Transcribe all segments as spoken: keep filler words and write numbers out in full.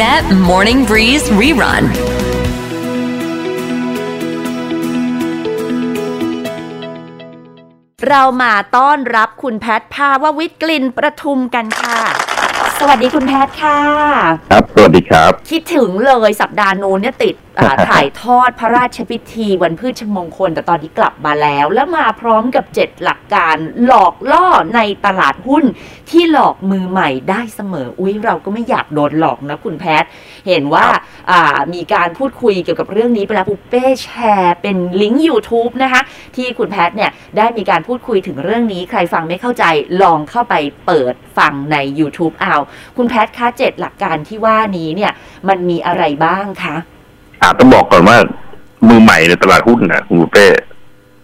Met Morning Breeze Rerunเรามาต้อนรับคุณแพทย์ภาววิทย์ กลิ่นประทุมกันค่ะสวัสดีคุณแพทย์ค่ะครับสวัสดีครับคิดถึงเลยสัปดาห์นู้นเนี่ยติดถ่ายทอดพระราชพิธีวันพืชมงคลแต่ตอนนี้กลับมาแล้วและมาพร้อมกับเจ็ดหลักการหลอกล่อในตลาดหุ้นที่หลอกมือใหม่ได้เสมออุ๊ยเราก็ไม่อยากโดนหลอกนะคุณแพทย์เห็นว่ามีการพูดคุยเกี่ยวกับเรื่องนี้ไปแล้วปุ๊บเป้แชร์เป็นลิงก์ YouTube นะคะที่คุณแพทย์เนี่ยได้มีการพูดคุยถึงเรื่องนี้ใครฟังไม่เข้าใจลองเข้าไปเปิดฟังใน YouTube เอาคุณแพทย์คะเจ็ดหลักการที่ว่านี้เนี่ยมันมีอะไรบ้างคะต้องบอกก่อนว่ามือใหม่ในตลาดหุ้นนะคุณบุเป้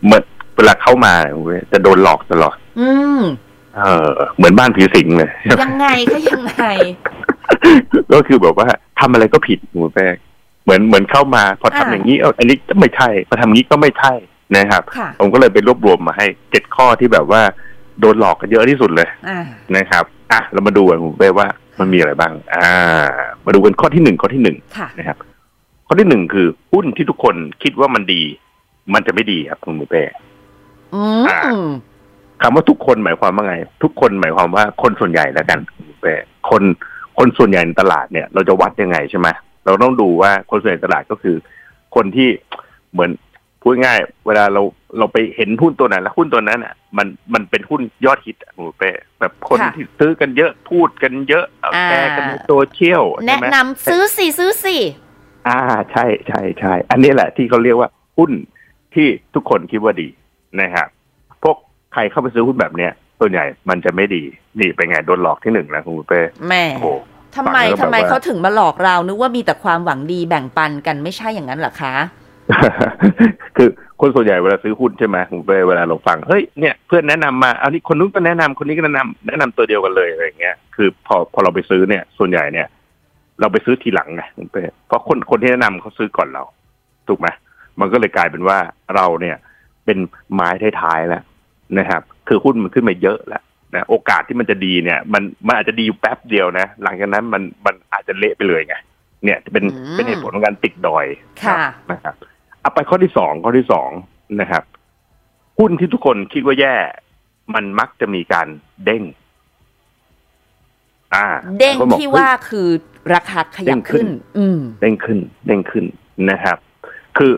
เมื่อเวลาเข้ามาจะโดนหลอกตลอดอืมเออเหมือนบ้านผีสิงเลยยังไงก็ยังไงก็คือแบบว่าทำอะไรก็ผิดคุณบุเป้เหมือนเหมือนเข้ามาพอทำอย่างนี้เอออันนี้ก็ไม่ใช่พอทำนี้ก็ไม่ใช่นะครับผมก็เลยไปรวบรวมมาให้เจ็ดข้อที่แบบว่าโดนหลอกกันเยอะที่สุดเลยนะครับอ่ะเรามาดูกันคุณบุเป้ว่ามันมีอะไรบ้างอ่ามาดูกันข้อที่หนึ่งข้อที่หนึ่งนะครับข้อที่หนึ่งคือหุ้นที่ทุกคนคิดว่ามันดีมันจะไม่ดีครับคุณบุเป้คำว่าทุกคนหมายความว่าไงทุกคนหมายความว่าคนส่วนใหญ่แล้วกันคุณบุเป้คนคนส่วนใหญ่ในตลาดเนี่ยเราจะวัดยังไงใช่ไหมเราต้องดูว่าคนส่วนใหญ่ตลาดก็คือคนที่เหมือนพูดง่ายเวลาเราเราไปเห็นหุ้นตัวนั้นแล้วหุ้นตัวนั้นอ่ะมันมันเป็นหุ้นยอดฮิตคุณบุเป้แบบคนที่ซื้อกันเยอะพูดกันเยอะแชร์กันในโซเชียลแนะนำซื้อสี่ซื้อสี่อ่าใช่ใช่ใช่อันนี้แหละที่เขาเรียกว่าหุ้นที่ทุกคนคิดว่าดีนะครับพวกใครเข้าไปซื้อหุ้นแบบเนี้ยส่วนใหญ่มันจะไม่ดีนี่เป็นไงโดนหลอกที่หนึ่งแล้วคุณเป้แม่โอ้ทำไมทำไมเขาถึงมาหลอกเรานึกว่ามีแต่ความหวังดีแบ่งปันกันไม่ใช่อย่างนั้นหรอคะคือคนส่วนใหญ่เวลาซื้อหุ้นใช่ไหมคุณเป้เวลาเราฟังเฮ้ยเนี่ยเพื่อนแนะนำมาเอานี่คนนู้นก็แนะนำคนนี้ก็แนะนำแนะนำตัวเดียวกันเลยอะไรอย่างเงี้ยคือพอพอเราไปซื้อเนี่ยส่วนใหญ่เนี่ยเราไปซื้อทีหลังไงคุณเป้เพราะคนคนที่แนะนำเขาซื้อก่อนเราถูกไหมมันก็เลยกลายเป็นว่าเราเนี่ยเป็นไม้ท้ายๆแล้วนะครับคือหุ้นมันขึ้นมาเยอะแล้วนะโอกาสที่มันจะดีเนี่ยมันมันอาจจะดีอยู่แป๊บเดียวนะหลังจากนั้นมันมันอาจจะเละไปเลยไงเนี่ยเป็นเป็นเหตุผลของการติดดอยนะครับเอาไปข้อที่สองข้อที่สองนะครับหุ้นที่ทุกคนคิดว่าแย่มันมักจะมีการเด้งอ่าเด้งที่ว่าคือราคาขยับขึ้นเด้งขึ้นเด้งขึ้นนะครับคือ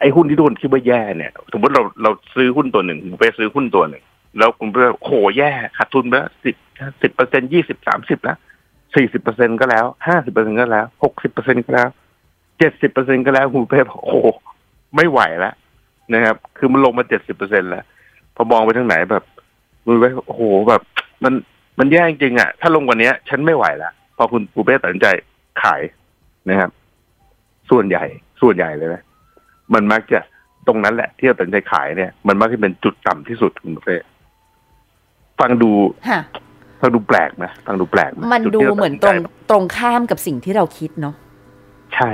ไอ้หุ้นที่ทุกคนคิดว่าแย่เนี่ยสมมติเราเราซื้อหุ้นตัวหนึ่งไปซื้อหุ้นตัวหนึ่งแล้วคุณไปโหแย่ขาดทุนไปแล้วสิบสิบเปอร์เซ็นต์ยี่สิบสามสิบแล้วสี่สิบเปอร์เซ็นต์ก็แล้วห้าสิบเปอร์เซ็นต์ก็แล้วหกสิบเปอร์เซ็นต์ก็แล้วเจ็ดสิบเปอร์เซ็นต์ก็แล้วคุณไปโหไม่ไหวแล้วนะครับคือมันลงมาเจ็ดสิบเปอร์เซ็นต์แล้วพอมองไปทางไหนแบบคุณไปโหแบบมันมันแย่จริงอ่ะถ้าลงกว่านี้ฉันไม่ไหวแล้วพอคุณปูเป้ตัดสินใจขายนะครับส่วนใหญ่ส่วนใหญ่เลยนะมันมักจะตรงนั้นแหละที่เราตัดสินใจขายเนี่ยมันมักจะเป็นจุดต่ำที่สุดคุณปูเป้ฟังดูฟังดูแปลกนะฟังดูแปลกมันดูเหมือนตรงตรงข้ามกับสิ่งที่เราคิดเนาะใช่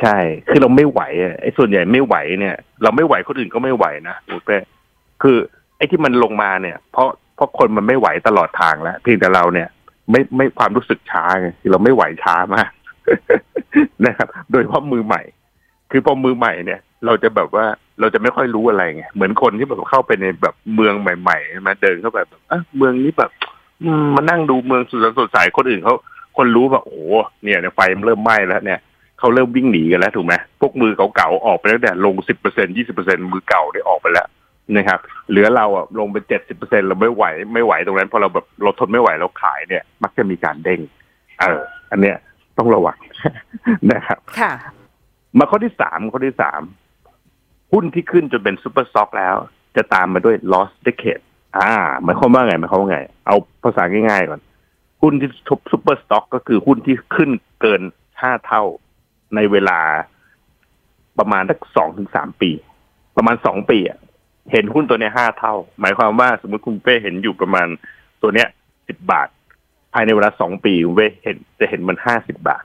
ใช่คือเราไม่ไหวไอ้ส่วนใหญ่ไม่ไหวเนี่ยเราไม่ไหวคนอื่นก็ไม่ไหวนะปูเป้คือไอ้ที่มันลงมาเนี่ยเพราะเพราะคนมันไม่ไหวตลอดทางแล้วเพียงแต่เราเนี่ยไม่ไม่ความรู้สึกช้าไงที่เราไม่ไหวช้ามากนะครับโดยเฉพาะมือใหม่คือพอมือใหม่เนี่ยเราจะแบบว่าเราจะไม่ค่อยรู้อะไรไงเหมือนคนที่แบบเข้าไปในแบบเมืองใหม่ๆมาเดินเข้าไปแบบอ่ะเมืองนี้แบบมานั่งดูเมืองสุดสดใสคนอื่นเขาคนรู้แบบโอ้เนี่ยไฟมันเริ่มไหม้แล้วเนี่ยเขาเริ่มวิ่งหนีกันแล้วถูกไหมพวกมือเก่าๆออกไปแล้วแต่ลงสิบเปอร์เซ็นต์ยี่สิบเปอร์เซ็นต์มือเก่าได้ออกไปแล้วนะครับเหลือเราอ่ะลงไปเจ็ดสิบเปอร์เซ็นต์เราไม่ไหวไม่ไหวตรงนั้นพอเราแบบเราทนไม่ไหวเราขายเนี่ยมักจะมีการเด้งเอออันเนี้ยต้องระวังนะครับค่ะมาข้อที่สามข้อที่สามหุ้นที่ขึ้นจนเป็นซูเปอร์ซ็อกแล้วจะตามมาด้วย loss decade อ่าหมายความว่าไงหมายความว่าไงเอาภาษาง่ายๆก่อนหุ้นที่ซูเปอร์ซ็อกก็คือหุ้นที่ขึ้นเกินห้าเท่าในเวลาประมาณสักสองถึงสามปีประมาณสองปีอ่ะเห็นหุ้นตัวนี้ห้าเท่าหมายความว่าสมมติคุณเป้เห็นอยู่ประมาณตัวเนี้ยสิบบาทภายในเวลาสองปีคุณเป้เห็นจะเห็นมันห้าสิบบาท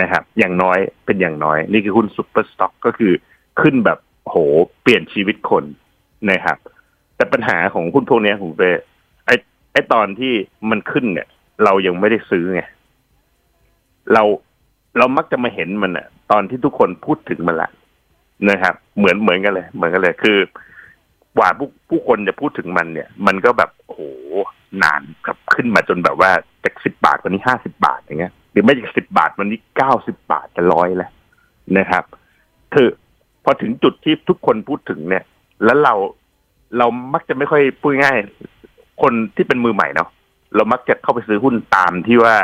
นะครับอย่างน้อยเป็นอย่างน้อยนี่คือหุ้นซุปเปอร์สต็อกก็คือขึ้นแบบโหเปลี่ยนชีวิตคนนะครับแต่ปัญหาของหุ้นพวกนี้คุณเป้ไอ้ไอ้ตอนที่มันขึ้นเนี่ยเรายังไม่ได้ซื้อไงเรา เรามักจะมาเห็นมันอ่ะตอนที่ทุกคนพูดถึงมันละนะครับเหมือนเหมือนกันเลยเหมือนกันเลยคือกว่าผู้ผู้คนจะพูดถึงมันเนี่ยมันก็แบบโอ้โหนานกับขึ้นมาจนแบบว่าจากสิบบาทวันนี้ห้าสิบบาทอย่างเงี้ยหรือไม่จากสิบบาทวันนี้เก้าสิบบาทจะร้อยแล้วนะครับคือพอถึงจุดที่ทุกคนพูดถึงเนี่ยแล้วเราเรามักจะไม่ค่อยพูดง่ายคนที่เป็นมือใหม่เนาะเรามักจะเข้าไปซื้อหุ้นตามที่ว่า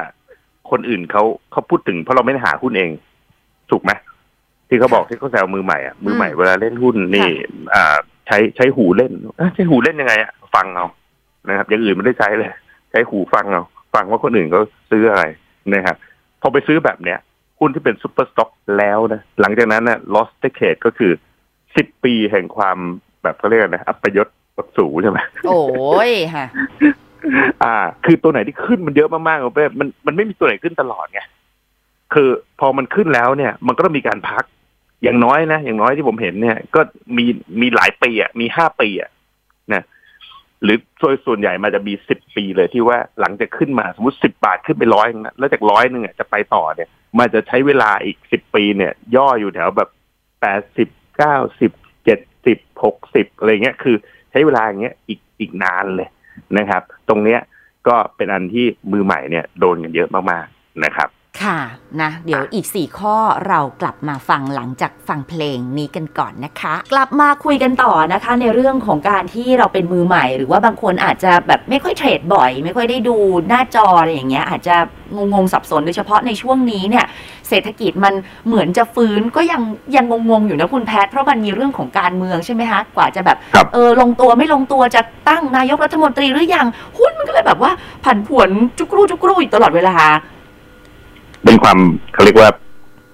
คนอื่นเขาเขาพูดถึงเพราะเราไม่ได้หาหุ้นเองถูกไหมที่เขาบอกที่เขาแซวมือใหม่อ่ะมือใหม่เวลาเล่นหุ้นนี่อ่าใช้ใช้หูเล่นใช้หูเล่นยังไงอ่ะฟังเอานะครับอย่างอื่นไม่ได้ใช้เลยใช้หูฟังเอาฟังว่าคนอื่นเขาซื้ออะไรนะครับพอไปซื้อแบบเนี้ยหุ้นที่เป็นซุปเปอร์สต็อกแล้วนะหลังจากนั้นนะ lost decade ก็คือสิบปีแห่งความแบบเขาเรียกนะอัปยศอับสูใช่ไหมโอ้ยค่ะ อ่าคือตัวไหนที่ขึ้นมันเยอะมากๆเอาไปมันมันไม่มีตัวไหนขึ้นตลอดไงคือพอมันขึ้นแล้วเนี่ยมันก็ต้องมีการพักอย่างน้อยนะอย่างน้อยที่ผมเห็นเนี่ยก็มีมีหลายปีอ่ะมีห้าปีอ่ะนะหรือส่วนใหญ่มันจะมีสิบปีเลยที่ว่าหลังจากขึ้นมาสมมติสิบบาทขึ้นไปร้อยนะแล้วจากร้อยหนึ่งอ่ะจะไปต่อเนี่ยมันจะใช้เวลาอีกสิบปีเนี่ยย่ออยู่แถวแบบแปดสิบเก้าสิบเจ็ดสิบหกสิบอะไรเงี้ยคือใช้เวลาอย่างเงี้ยอีกอีกนานเลยนะครับตรงเนี้ยก็เป็นอันที่มือใหม่เนี่ยโดนกันเยอะมากๆนะครับค่ะนะเดี๋ยวอีกสี่ข้อเรากลับมาฟังหลังจากฟังเพลงนี้กันก่อนนะคะกลับมาคุยกันต่อนะคะในเรื่องของการที่เราเป็นมือใหม่หรือว่าบางคนอาจจะแบบไม่ค่อยเทรดบ่อยไม่ค่อยได้ดูหน้าจออะไรอย่างเงี้ยอาจจะงงๆสับสนโดยเฉพาะในช่วงนี้เนี่ยเศรษฐกิจมันเหมือนจะฟื้นก็ยังยังงงๆอยู่นะคุณแพทย์เพราะมันมีเรื่องของการเมืองใช่ไหมคะกว่าจะแบบเออลงตัวไม่ลงตัวจะตั้งนายกรัฐมนตรีหรือยังหุ้นมันก็เลยแบบว่าผันผวนจุกรูจุกรูอยู่ตลอดเวลาเป็นความเขาเรียกว่า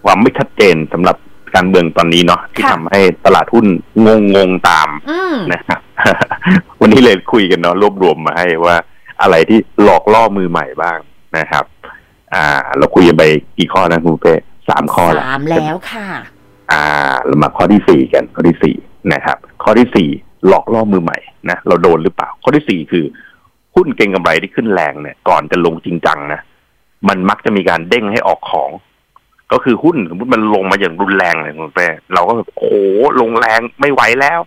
ความไม่ชัดเจนสำหรับการเมืองตอนนี้เนาะที่ทำให้ตลาดหุ้นงงงงตามนะครับวันนี้เลยคุยกันเนาะรวบรวมมาให้ว่าอะไรที่หลอกล่อมือใหม่บ้างนะครับอ่าเราคุยไปกี่ข้อนะคุณเป้สามข้อแล้วสามแล้วค่ะอ่าเรามาข้อที่สี่กันข้อที่สี่นะครับข้อที่สี่หลอกล่อมือใหม่นะเราโดนหรือเปล่าข้อที่สี่คือหุ้นเก็งกำไรที่ขึ้นแรงเนี่ยก่อนจะลงจริงจังนะมันมักจะมีการเด้งให้ออกของก็คือหุ้นสมมติมันลงมาอย่างรุนแรงเลยคุณเป้เราก็แบบโอ้โหลงแรงไม่ไหวแล้ว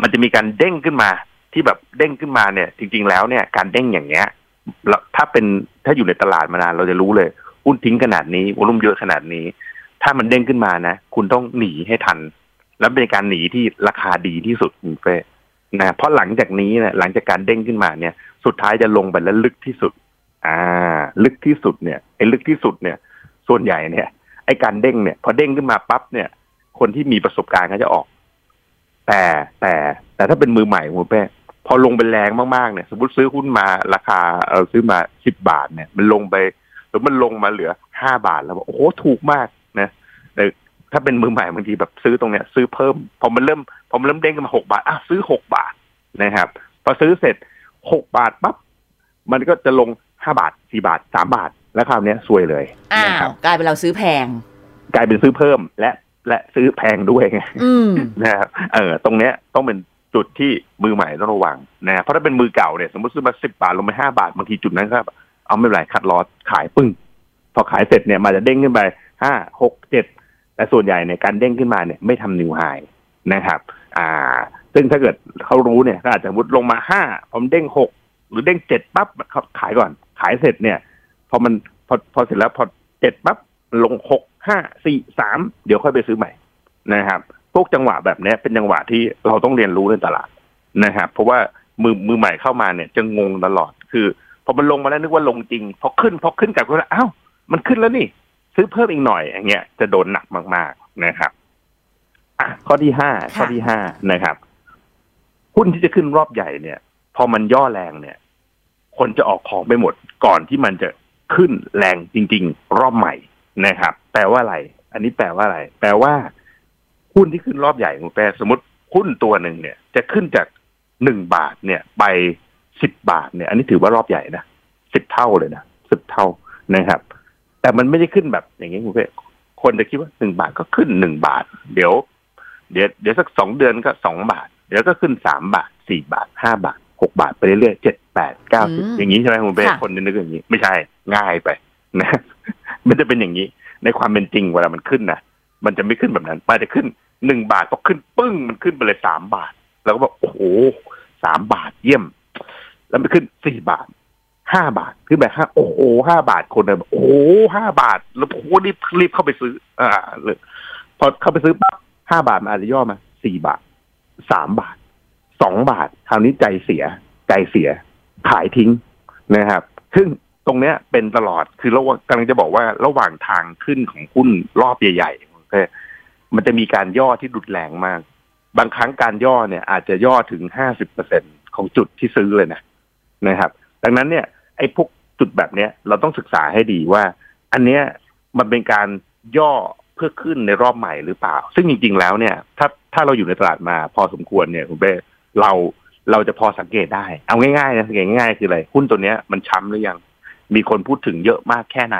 มันจะมีการเด้งขึ้นมาที่แบบเด้งขึ้นมาเนี่ยจริงๆแล้วเนี่ยการเด้งอย่างเงี้ยถ้าเป็นถ้าอยู่ในตลาดมานานเราจะรู้เลยหุ้นทิ้งขนาดนี้วอลุ่มเยอะขนาดนี้ถ้ามันเด้งขึ้นมานะคุณต้องหนีให้ทันแล้วเป็นการหนีที่ราคาดีที่สุดคุณเป้นะเพราะหลังจากนี้นะหลังจากการเด้งขึ้นมาเนี่ยสุดท้ายจะลงไปแล้วลึกที่สุดอ่าลึกที่สุดเนี่ยไอ้ลึกที่สุดเนี่ยส่วนใหญ่เนี่ยไอ้การเด้งเนี่ยพอเด้งขึ้นมาปั๊บเนี่ยคนที่มีประสบการณ์ก็จะออกแต่แต่แต่ถ้าเป็นมือใหม่คุณเป้พอลงไปแรงมากๆเนี่ยสมมติซื้อหุ้นมาราคาเออซื้อมาสิบบาทเนี่ยมันลงไปหรือมันลงมาเหลือห้าบาทแล้วบอกโอ้โหถูกมากนะแต่ถ้าเป็นมือใหม่บางทีแบบซื้อตรงเนี้ยซื้อเพิ่มพอมันเริ่มพอมันเริ่มเด้งขึ้นมาหกบาทอ่ะซื้อหกบาทนะครับพอซื้อเสร็จหกบาทปั๊บมันก็จะลงห้าบาทสี่บาทสามบาทแล้วคราวนี้ซวยเลยอ้าวกลายเป็นเราซื้อแพงกลายเป็นซื้อเพิ่มและและซื้อแพงด้วยไงนะครับเออตรงเนี้ยต้องเป็นจุดที่มือใหม่ต้องระวังนะเพราะถ้าเป็นมือเก่าเนี่ยสมมติซื้อมาสิบบาทลงไปห้าบาทบางทีจุดนั้นก็เอาไม่เป็นไรคัดลอสขายปึ้งพอขายเสร็จเนี่ยมันจะเด้งขึ้นไปห้าหกเจ็ดแต่ส่วนใหญ่เนี่ยการเด้งขึ้นมาเนี่ยไม่ทำนิวไฮนะครับอ่าซึ่งถ้าเกิดเขารู้เนี่ยก็อาจจะมุดลงมาห้าผมเด้งหกหรือเด้งเจ็ดปั๊บขายก่อนขายเสร็จเนี่ยพอมันพอพอเสร็จแล้วพอเจ็ดปั๊บลงหกห้าสี่สามเดี๋ยวค่อยไปซื้อใหม่นะครับพวกจังหวะแบบนี้เป็นจังหวะที่เราต้องเรียนรู้ในตลาดนะครับเพราะว่ามือมือใหม่เข้ามาเนี่ยจะงงตลอดคือพอมันลงมาแล้วนึกว่าลงจริงพอขึ้นพอขึ้นกลับก็อ้าวมันขึ้นแล้วนี่ซื้อเพิ่มอีกหน่อยอย่างเงี้ยจะโดนหนักมากๆนะครับอ่ะข้อที่ห้าข้อที่ห้านะครับหุ้นที่จะขึ้นรอบใหญ่เนี่ยพอมันย่อแรงเนี่ยคนจะออกของไปหมดก่อนที่มันจะขึ้นแรงจริงๆรอบใหม่นะครับแปลว่าอะไรอันนี้แปลว่าอะไรแปลว่าหุ้นที่ขึ้นรอบใหญ่คุณแปลสมมติหุ้นตัวหนึ่งเนี่ยจะขึ้นจากหนึ่งบาทเนี่ยไปสิบบาทเนี่ยอันนี้ถือว่ารอบใหญ่นะสิบเท่าเลยนะสิบเท่านะครับแต่มันไม่ได้ขึ้นแบบอย่างนี้คุณแปลคนจะคิดว่าหนึ่งบาทก็ขึ้นหนึ่งบาทเดี๋ยวเดี๋ยวเดี๋ยวสักสองเดือนก็สองบาทเดี๋ยวก็ขึ้นสามบาทสี่บาทห้าบาทหกบาทไปเรื่อยๆเจ็ด แปด เก้า สิบอย่างนี้ใช่ไหมคุณเป้คนนึกอย่างนี้ไม่ใช่ง่ายไปนะมันจะเป็นอย่างนี้ ในความเป็นจริงเวลามันขึ้นนะมันจะไม่ขึ้นแบบนั้นมันจะขึ้นหนึ่งบาทก็ขึ้นปึ้งมันขึ้นไปเลยสามบาทแล้วก็บอกโอ้โหสามบาทเยี่ยมแล้วมันขึ้นสี่บาทห้าบาทขึ้นไปห้าโอ้โหห้าบาทคนเลยโอ้โหห้าบาทแล้วโอ้โหรีบรีบเข้าไปซื้ออ่าเลยพอเข้าไปซื้อปั๊บห้าบาทมันอาจจะย่อมาสี่บาทสามบาทสองบาทคราวนี้ใจเสียใจเสียขายทิ้งนะครับซึ่งตรงเนี้ยเป็นตลอดคือเรากำลังจะบอกว่าระหว่างทางขึ้นของหุ้นรอบใหญ่ๆมันจะมีการย่อที่ดุดแรงมากบางครั้งการย่อเนี่ยอาจจะย่อถึง ห้าสิบเปอร์เซ็นต์ ของจุดที่ซื้อเลยนะนะครับดังนั้นเนี่ยไอ้พวกจุดแบบเนี้ยเราต้องศึกษาให้ดีว่าอันเนี้ยมันเป็นการย่อเพื่อขึ้นในรอบใหม่หรือเปล่าซึ่งจริงๆแล้วเนี่ยถ้าถ้าเราอยู่ในตลาดมาพอสมควรเนี่ยคุณเป้เราเราจะพอสังเกตได้เอาง่ายๆนะสังเกตง่ายๆคืออะไรหุ้นตัวเนี้ยมันช้ำหรือยังมีคนพูดถึงเยอะมากแค่ไหน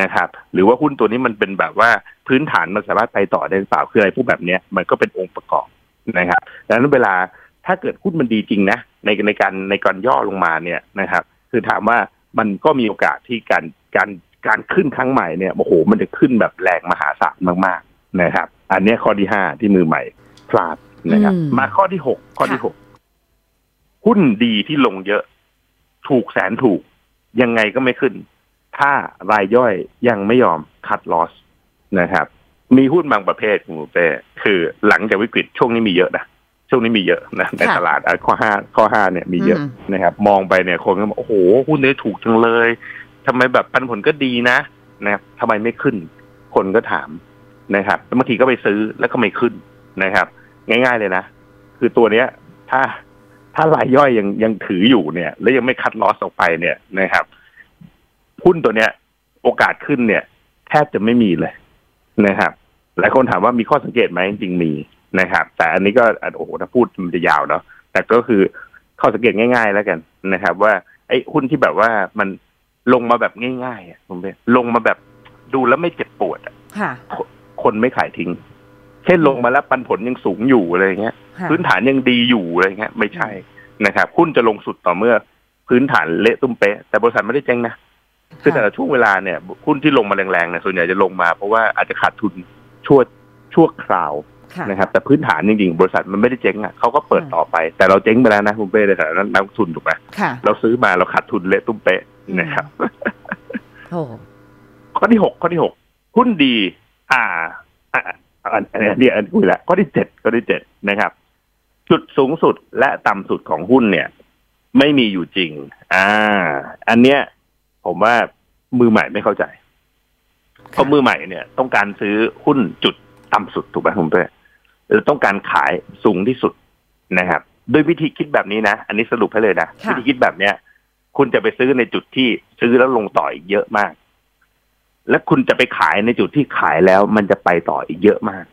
นะครับหรือว่าหุ้นตัวนี้มันเป็นแบบว่าพื้นฐานมันสามารถไปต่อได้หรือเปล่าคืออะไรพวกแบบเนี้ยมันก็เป็นองค์ประกอบนะครับดังนั้นเวลาถ้าเกิดหุ้นมันดีจริงนะในในการในการย่อลงมาเนี่ยนะครับคือถามว่ามันก็มีโอกาสที่การการการขึ้นครั้งใหม่เนี่ยโอ้โหมันจะขึ้นแบบแรงมหาศาลมากๆนะครับอันนี้ข้อที่ห้าที่มือใหม่พลาดนะครับมาข้อที่หกข้อที่หกหุ้นดีที่ลงเยอะถูกแสนถูกยังไงก็ไม่ขึ้นถ้ารายย่อยยังไม่ยอมคัดลอสนะครับมีหุ้นบางประเภทคุณเป้คือหลังจากวิกฤตช่วงนี้มีเยอะนะช่วงนี้มีเยอะนะในตลาดข้อห้าข้อห้าเนี่ยมีเยอะนะครับมองไปเนี่ยคนก็บอกโอ้โหหุ้นนี้ถูกจังเลยทำไมแบบปันผลก็ดีนะนะทำไมไม่ขึ้นคนก็ถามนะครับบางทีก็ไปซื้อแล้วก็ไม่ขึ้นนะครับง่ายๆเลยนะคือตัวเนี้ยถ้าถ้ารายย่อยยังยังถืออยู่เนี่ยแล้วยังไม่คัดลอสออกไปเนี่ยนะครับหุ้นตัวเนี้ยโอกาสขึ้นเนี่ยแทบจะไม่มีเลยนะครับหลายคนถามว่ามีข้อสังเกตไหมจริงๆมีนะครับแต่อันนี้ก็โอ้โหถ้าพูดมันจะยาวเนาะแต่ก็คือข้อสังเกตง่ายๆแล้วกันนะครับว่าไอ้หุ้นที่แบบว่ามันลงมาแบบง่ายๆผมเป็นลงมาแบบดูแล้วไม่เจ็บปวดอ่ะคนไม่ขายทิ้งเช่นลงมาแล้วปันผลยังสูงอยู่อะไรเงี้ยพื้นฐานยังดีอยู่อะไรเงี้ยไม่ใช่นะครับหุ้นจะลงสุดต่อเมื่อพื้นฐานเละตุ้มเป๊ะแต่บริษัทไม่ได้เจ๊งนะคือแต่ละช่วงเวลาเนี่ยหุ้นที่ลงมาแรงๆเนี่ยส่วนใหญ่จะลงมาเพราะว่าอาจจะขาดทุนชั่วชั่วคราวนะครับแต่พื้นฐานจริงๆบริษัทมันไม่ได้เจ๊งอ่ะเขาก็เปิดต่อไปแต่เราเจ๊งไปแล้วนะคุณเป้ในฐานะนักลงทุนถูกไหมเราซื้อมาเราขาดทุนเละตุ้มเป๊ะนะครับข้อที่หกข้อที่หกหุ้นดีอ่าอันนี้อันคุยแล้วข้อที่เจ็ดข้อที่เจ็ดนะครับจุดสูงสุดและต่ำสุดของหุ้นเนี่ยไม่มีอยู่จริงอ่าอันเนี้ยผมว่ามือใหม่ไม่เข้าใจเพราะมือใหม่เนี่ยต้องการซื้อหุ้นจุดต่ำสุดถูกไหมคุณเป้หรือต้องการขายสูงที่สุดนะครับโดยวิธีคิดแบบนี้นะอันนี้สรุปให้เลยนะวิธีคิดแบบเนี้ยคุณจะไปซื้อในจุดที่ซื้อแล้วลงต่ออีกเยอะมากและคุณจะไปขายในจุดที่ขายแล้วมันจะไปต่ออีกเยอะมาก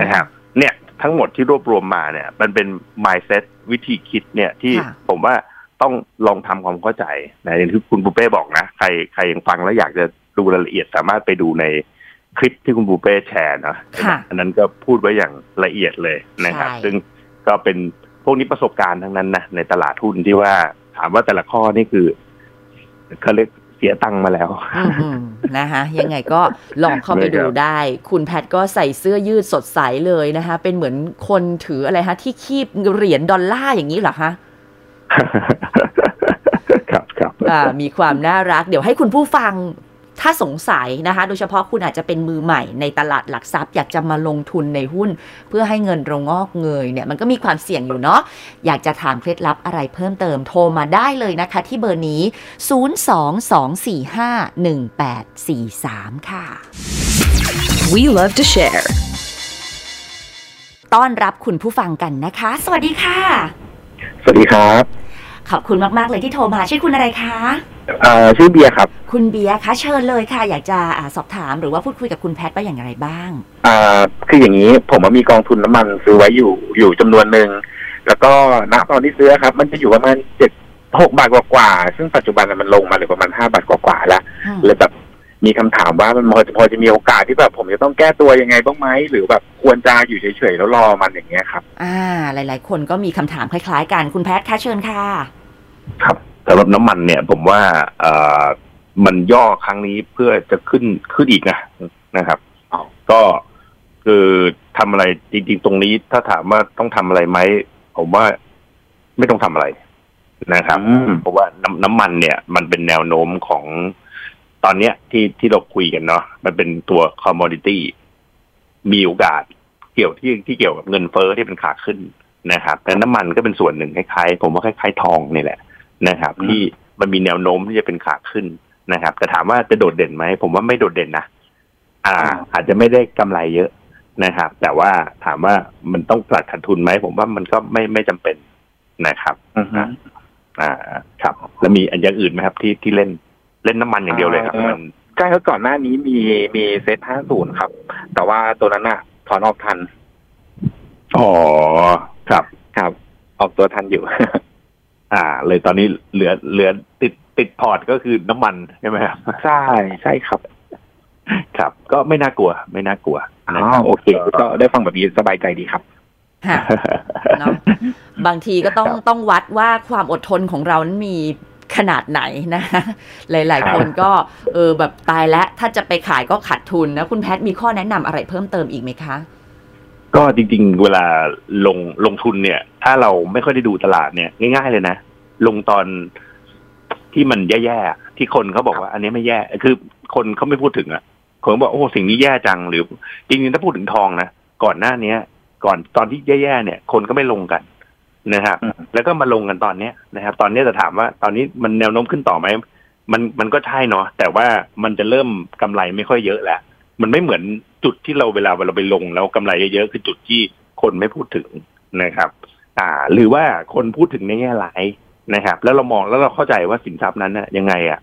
นะครับเนี่ยทั้งหมดที่รวบรวมมาเนี่ยมันเป็น mindset วิธีคิดเนี่ยที่ผมว่าต้องลองทำความเข้าใจนะอย่างที่คุณปูเป้บอกนะใครใครยังฟังแล้วอยากจะดูรายละเอียดสามารถไปดูในคลิปที่คุณปูเป้แชร์นะอันนั้นก็พูดไว้อย่างละเอียดเลยนะครับซึ่งก็เป็นพวกนี้ประสบการณ์ทั้งนั้นนะในตลาดหุ้นที่ว่าถามว่าแต่ละข้อนี่คือเขาเรียกเสียตังค์มาแล้วนะคะยังไงก็ลองเข้าไปดูได้คุณแพทก็ใส่เสื้อยืดสดใสเลยนะคะเป็นเหมือนคนถืออะไรฮะที่คีบเหรียญดอลลาร์อย่างนี้เหรอคะครับครับมีความน่ารักเดี๋ยวให้คุณผู้ฟังถ้าสงสัยนะคะโดยเฉพาะคุณอาจจะเป็นมือใหม่ในตลาดหลักทรัพย์อยากจะมาลงทุนในหุ้นเพื่อให้เงินเรางอกเงยเนี่ยมันก็มีความเสี่ยงอยู่เนาะอยากจะถามเคล็ดลับอะไรเพิ่มเติมโทรมาได้เลยนะคะที่เบอร์นี้ศูนย์ สอง สอง สี่ ห้า หนึ่ง แปด สี่ สามค่ะ We love to share ต้อนรับคุณผู้ฟังกันนะคะสวัสดีค่ะสวัสดีครับขอบคุณมากๆเลยที่โทรมาชื่อคุณอะไรคะเอ่อชื่อเบียร์ครับคุณเบียร์คะเชิญเลยค่ะอยากจะอ่าสอบถามหรือว่าพูดคุยกับคุณแพทย์ว่าอย่างไรบ้างอ่าคืออย่างนี้ผมมีกองทุนน้ำมันซื้อไว้อยู่อยู่จำนวนหนึ่งแล้วก็ณตอนที่ซื้อครับมันจะอยู่ประมาณเจ็ดหกบาทกว่าๆซึ่งปัจจุบันมันลงมาเหลือประมาณห้าบาทกว่าๆแล้วเลยแบบมีคำถามว่ามันพอจะพอจะมีโอกาสที่แบบผมจะต้องแก้ตัวยังไงบ้างไหมหรือแบบควรจะอยู่เฉยๆแล้วรอมันอย่างเงี้ยครับอ่าหลายๆคนก็มีคำถามคล้ายๆกันคุณแพทย์คะเชิญค่ะครับสำหรับน้ำมันเนี่ยผมว่าเอ่อมันย่อครั้งนี้เพื่อจะขึ้นขึ้นอีกนะ นะครับก็คือทำอะไรจริงๆตรงนี้ถ้าถามว่าต้องทำอะไรไหมผมว่าไม่ต้องทำอะไรนะครับเพราะว่าน้ำน้ำมันเนี่ยมันเป็นแนวโน้มของตอนเนี้ยที่ที่เราคุยกันเนาะมันเป็นตัวคอมมอดิตี้มีโอกาสเกี่ยวที่ที่เกี่ยวกับเงินเฟ้อที่เป็นขาขึ้นนะครับแต่น้ำมันก็เป็นส่วนหนึ่งคล้ายๆผมว่าคล้ายๆทองนี่แหละนะครับที่มันมีแนวโน้มที่จะเป็นขาขึ้นนะครับแต่ถามว่าจะโดดเด่นไหมผมว่าไม่โดดเด่นนะอ่าอาจจะไม่ได้กำไรเยอะนะครับแต่ว่าถามว่ามันต้องปรับขาดทุนไหมผมว่ามันก็ไม่ไม่จำเป็นนะครับอ่าครับแล้วมีอันอย่างอื่นไหมครับที่ที่เล่นเล่นน้ำมันอย่างเดียวเลยครับใช่ครับก่อนหน้านี้มีมีเซ็ตห้าศูนย์ครับแต่ว่าตัวนั้นอะถอนออกทันอ๋อครับครับออกตัวทันอยู่ อ่าเลยตอนนี้เหลือเหลือติดติดพอร์ตก็คือน้ำมันใช่ไหมครับใช่ใช่ครับครับก็ไม่น่ากลัวไม่น่ากลัวอ๋อโอเคก็ได้ฟังแบบนี้สบายใจดีครับค่ะเนาะบางทีก็ต้องต้องวัดว่าความอดทนของเรานั้นมีขนาดไหนนะหลายๆคนก็เออแบบตายแล้วถ้าจะไปขายก็ขาดทุนนะคุณแพทมีข้อแนะนำอะไรเพิ่มเติมอีกไหมคะก็จริงๆเวลาลงลงทุนเนี่ยถ้าเราไม่ค่อยได้ดูตลาดเนี่ยง่ายๆเลยนะลงตอนที่มันแย่ๆที่คนเขาบอกว่าอันนี้ไม่แย่คือคนเขาไม่พูดถึงอ่ะคนบอกโอ้สิ่งนี้แย่จังหรือจริงๆถ้าพูดถึงทองนะก่อนหน้านี้ก่อนตอนที่แย่ๆเนี่ยคนก็ไม่ลงกันนะครับแล้วก็มาลงกันตอนนี้นะครับตอนนี้จะถามว่าตอนนี้มันแนวโน้มขึ้นต่อไหมมันมันก็ใช่เนาะแต่ว่ามันจะเริ่มกำไรไม่ค่อยเยอะแล้วมันไม่เหมือนจุดที่เราเวลาเราไปลงแล้วกำไรเยอะๆคือจุดที่คนไม่พูดถึงนะครับอ่าหรือว่าคนพูดถึงในแง่หลายนะครับแล้วเรามองแล้วเราเข้าใจว่าสินทรัพย์นั้นนะยังไงอ่ะ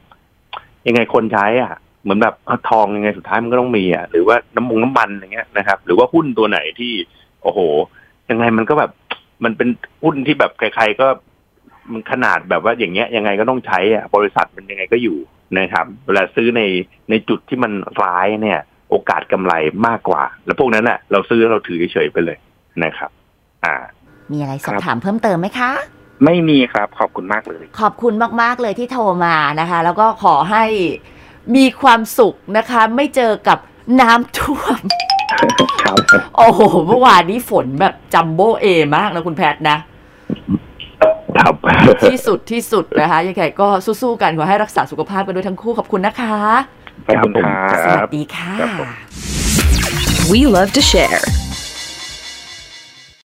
ยังไงคนใช้อ่ะเหมือนแบบทองยังไงสุดท้ายมันก็ต้องมีอ่ะหรือว่าน้ำมันน้ำมันอย่างเงี้ยนะครับหรือว่าหุ้นตัวไหนที่โอ้โหยังไงมันก็แบบมันเป็นหุ้นที่แบบใครๆก็มันขนาดแบบว่าอย่างเงี้ยยังไงก็ต้องใช้อ่ะบริษัทมันยังไงก็อยู่นะครับเวลาซื้อในในจุดที่มันร้ายเนี่ยโอกาสกำไรมากกว่าแล้วพวกนั้นแหละเราซื้อเราถือเฉยๆไปเลยนะครับอ่ามีอะไรสอบถามเพิ่มเติมไหมคะไม่มีครับขอบคุณมากเลยขอบคุณมากๆเลยที่โทรมานะคะแล้วก็ขอให้มีความสุขนะคะไม่เจอกับน้ำท่วมโอ้โหเมื่อวานนี้ฝนแบบจัมโบ้เอมากนะคุณแพทนะที่สุดที่สุดนะคะยังไงก็สู้ๆกันขอให้รักษาสุขภาพกันด้วยทั้งคู่ขอบคุณนะคะขอบคุณครับสวัสดีค่ะ We love to share